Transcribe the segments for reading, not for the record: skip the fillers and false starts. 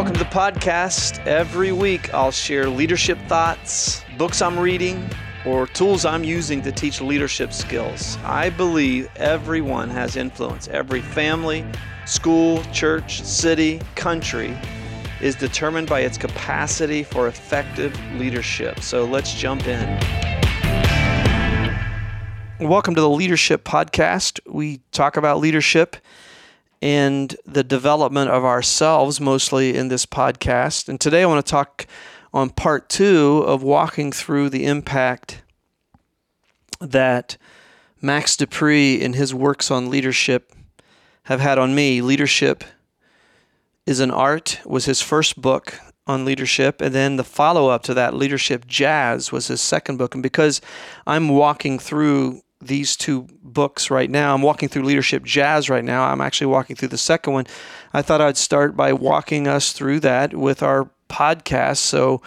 welcome to the podcast. Every week I'll share leadership thoughts, books I'm reading, or tools I'm using to teach leadership skills. I believe everyone has influence. Every family, school, church, city, country is determined by its capacity for effective leadership. So let's jump in. Welcome to the Leadership Podcast. We talk about leadership and the development of ourselves mostly in this podcast. And today I want to talk on part two of walking through the impact that Max De Pree and his works on leadership have had on me. Leadership is an Art was his first book on leadership, and then the follow-up to that, Leadership Jazz, was his second book. And because I'm walking through these two books right now, I'm walking through Leadership Jazz right now, I'm actually walking through the second one, I thought I'd start by walking us through that with our podcast, so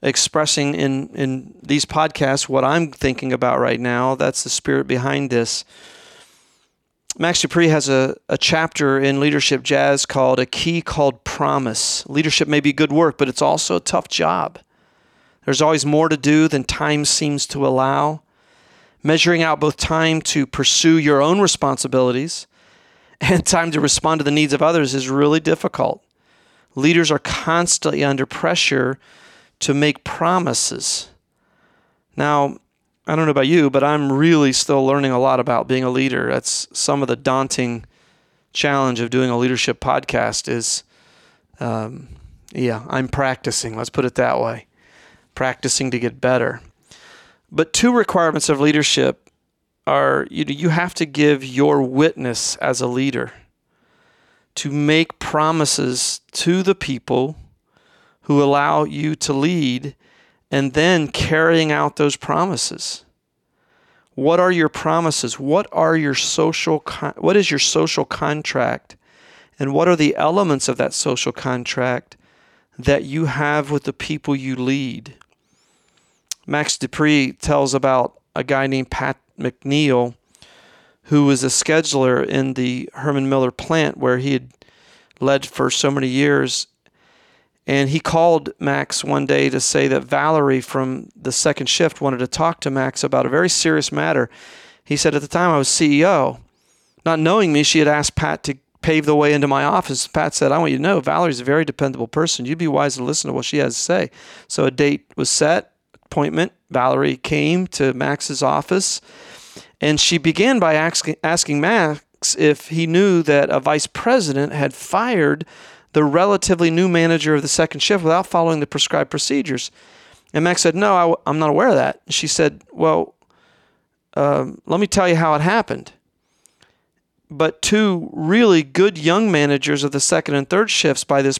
expressing in these podcasts what I'm thinking about right now. That's the spirit behind this. Max De Pree has a chapter in Leadership Jazz called A Key Called Promise. Leadership may be good work, but it's also a tough job. There's always more to do than time seems to allow. Measuring out both time to pursue your own responsibilities and time to respond to the needs of others is really difficult. Leaders are constantly under pressure to make promises. Now, I don't know about you, but I'm really still learning a lot about being a leader. That's some of the daunting challenge of doing a leadership podcast is, I'm practicing. Let's put it that way. Practicing to get better. But two requirements of leadership are you have to give your witness as a leader to make promises to the people who allow you to lead, and then carrying out those promises. What are your promises? What is your social contract? And what are the elements of that social contract that you have with the people you lead? Max De Pree tells about a guy named Pat McNeil, who was a scheduler in the Herman Miller plant where he had led for so many years. And he called Max one day to say that Valerie from the second shift wanted to talk to Max about a very serious matter. He said, at the time I was CEO. Not knowing me, she had asked Pat to pave the way into my office. Pat said, I want you to know, Valerie's a very dependable person. You'd be wise to listen to what she has to say. So a date was set, appointment. Valerie came to Max's office. And she began by asking Max if he knew that a vice president had fired the relatively new manager of the second shift without following the prescribed procedures. And Max said, no, I'm not aware of that. She said, well, let me tell you how it happened. But two really good young managers of the second and third shifts by this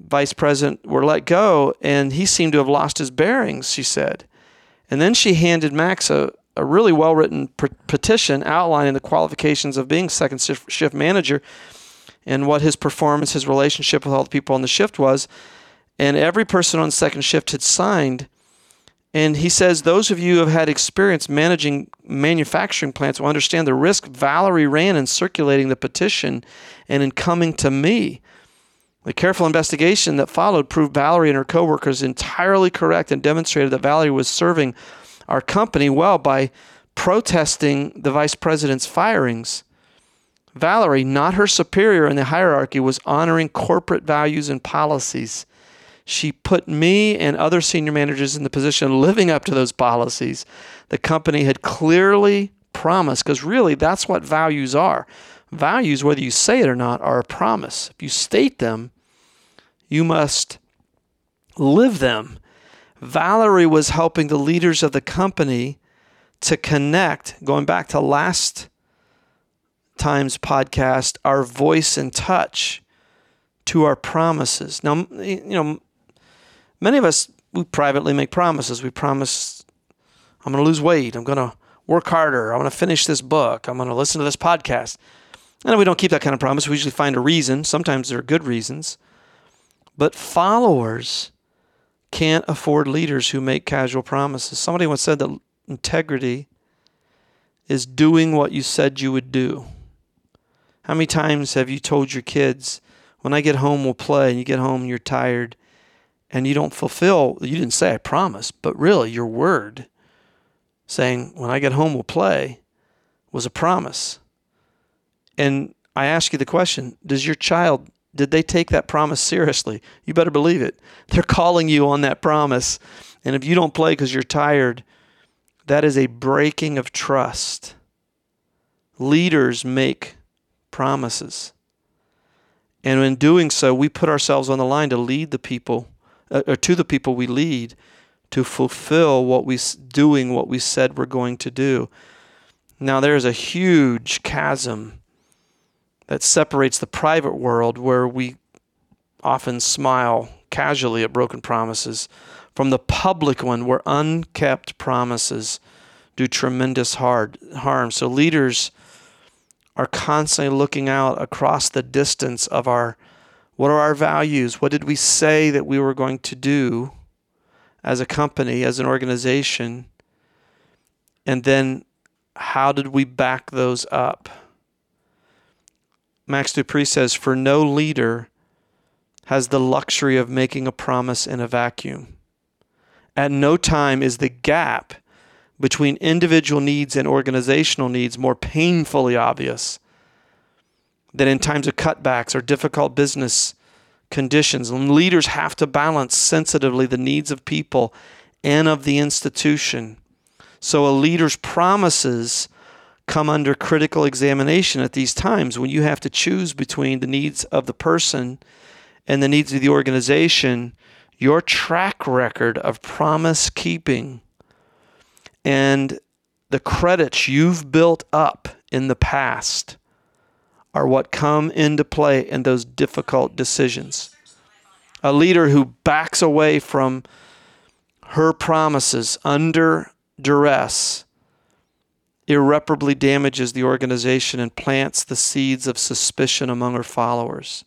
vice president were let go, and he seemed to have lost his bearings, she said. And then she handed Max a really well-written petition outlining the qualifications of being second shift manager and what his performance, his relationship with all the people on the shift was. And every person on second shift had signed. And he says, those of you who have had experience managing manufacturing plants will understand the risk Valerie ran in circulating the petition and in coming to me. The careful investigation that followed proved Valerie and her coworkers entirely correct and demonstrated that Valerie was serving our company well by protesting the vice president's firings. Valerie, not her superior in the hierarchy, was honoring corporate values and policies. She put me and other senior managers in the position of living up to those policies. The company had clearly promised, because really that's what values are. Values, whether you say it or not, are a promise. If you state them, you must live them. Valerie was helping the leaders of the company to connect, going back to last time's podcast, our voice and touch to our promises. Now, many of us, we privately make promises. We promise, I'm going to lose weight. I'm going to work harder. I want to finish this book. I'm going to listen to this podcast. And if we don't keep that kind of promise, we usually find a reason. Sometimes there are good reasons. But followers can't afford leaders who make casual promises. Somebody once said that integrity is doing what you said you would do. How many times have you told your kids when I get home, we'll play. And you get home, you're tired, and you don't fulfill, you didn't say I promise, but really your word saying, when I get home, we'll play, was a promise. And I ask you the question, does your child, did they take that promise seriously? You better believe it. They're calling you on that promise. And if you don't play because you're tired, that is a breaking of trust. Leaders make promises. And in doing so, we put ourselves on the line to lead the people, or to the people we lead, to fulfill what we doing what we said we're going to do. Now, there is a huge chasm that separates the private world, where we often smile casually at broken promises, from the public one, where unkept promises do tremendous harm. So leaders are constantly looking out across the distance of our, what are our values? What did we say that we were going to do as a company, as an organization? And then how did we back those up? Max De Pree says, for no leader has the luxury of making a promise in a vacuum. At no time is the gap between individual needs and organizational needs more painfully obvious than in times of cutbacks or difficult business conditions. And leaders have to balance sensitively the needs of people and of the institution. So a leader's promises come under critical examination at these times, when you have to choose between the needs of the person and the needs of the organization. Your track record of promise keeping and the credits you've built up in the past are what come into play in those difficult decisions. A leader who backs away from her promises under duress irreparably damages the organization and plants the seeds of suspicion among her followers.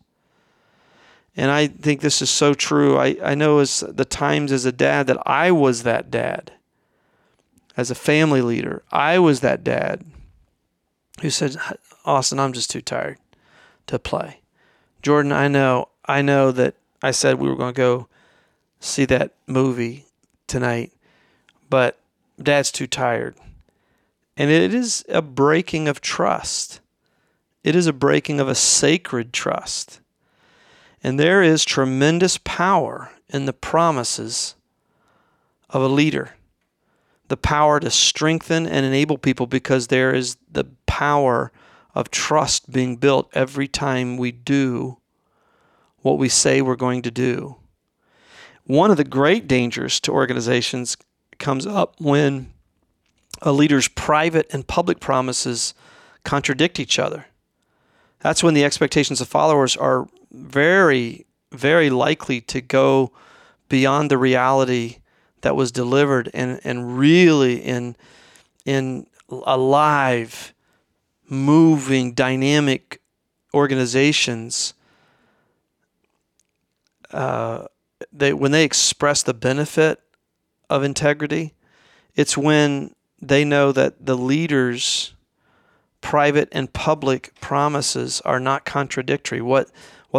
And I think this is so true. I know as the times as a dad that I was that dad. As a family leader, I was that dad who said, Austin, I'm just too tired to play. Jordan, I know that I said we were going to go see that movie tonight, but Dad's too tired. And it is a breaking of trust. It is a breaking of a sacred trust. And there is tremendous power in the promises of a leader. The power to strengthen and enable people, because there is the power of trust being built every time we do what we say we're going to do. One of the great dangers to organizations comes up when a leader's private and public promises contradict each other. That's when the expectations of followers are very, very likely to go beyond the reality that was delivered and really in alive, moving, dynamic organizations, when they express the benefit of integrity, it's when they know that the leader's private and public promises are not contradictory. What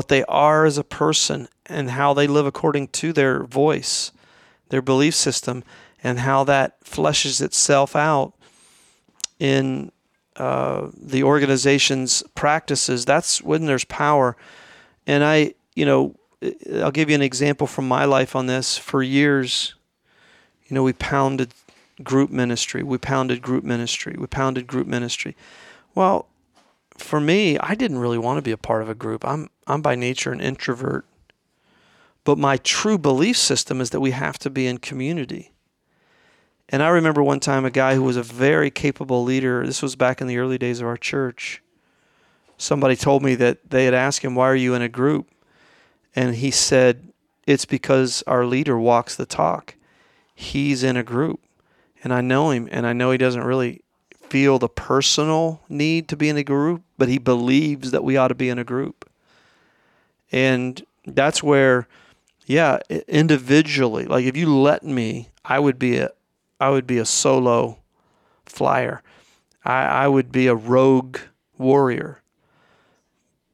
they are as a person and how they live according to their voice, their belief system, and how that fleshes itself out in the organization's practices. That's when there's power. And I'll give you an example from my life on this. For years, we pounded group ministry. Well, for me, I didn't really want to be a part of a group. I'm by nature an introvert. But my true belief system is that we have to be in community. And I remember one time a guy who was a very capable leader, this was back in the early days of our church, somebody told me that they had asked him, why are you in a group? And he said, it's because our leader walks the talk. He's in a group. And I know him, and I know he doesn't really feel the personal need to be in a group, but he believes that we ought to be in a group. And that's where... yeah, individually, like if you let me, I would be a solo flyer. I would be a rogue warrior.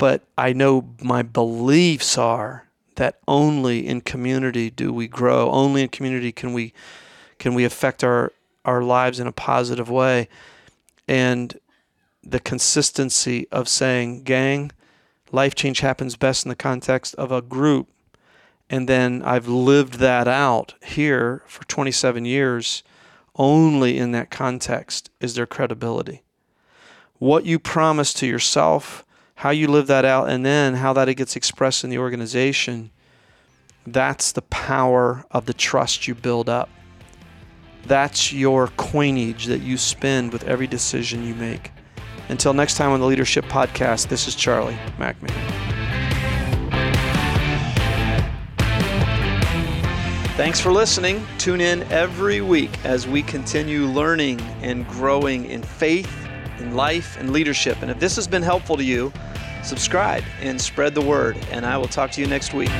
But I know my beliefs are that only in community do we grow. Only in community can we affect our lives in a positive way. And the consistency of saying, gang, life change happens best in the context of a group. And then I've lived that out here for 27 years. Only in that context is there credibility. What you promise to yourself, how you live that out, and then how that it gets expressed in the organization, that's the power of the trust you build up. That's your coinage that you spend with every decision you make. Until next time on the Leadership Podcast, this is Charlie McMahon. Thanks for listening. Tune in every week as we continue learning and growing in faith, in life, and leadership. And if this has been helpful to you, subscribe and spread the word. And I will talk to you next week.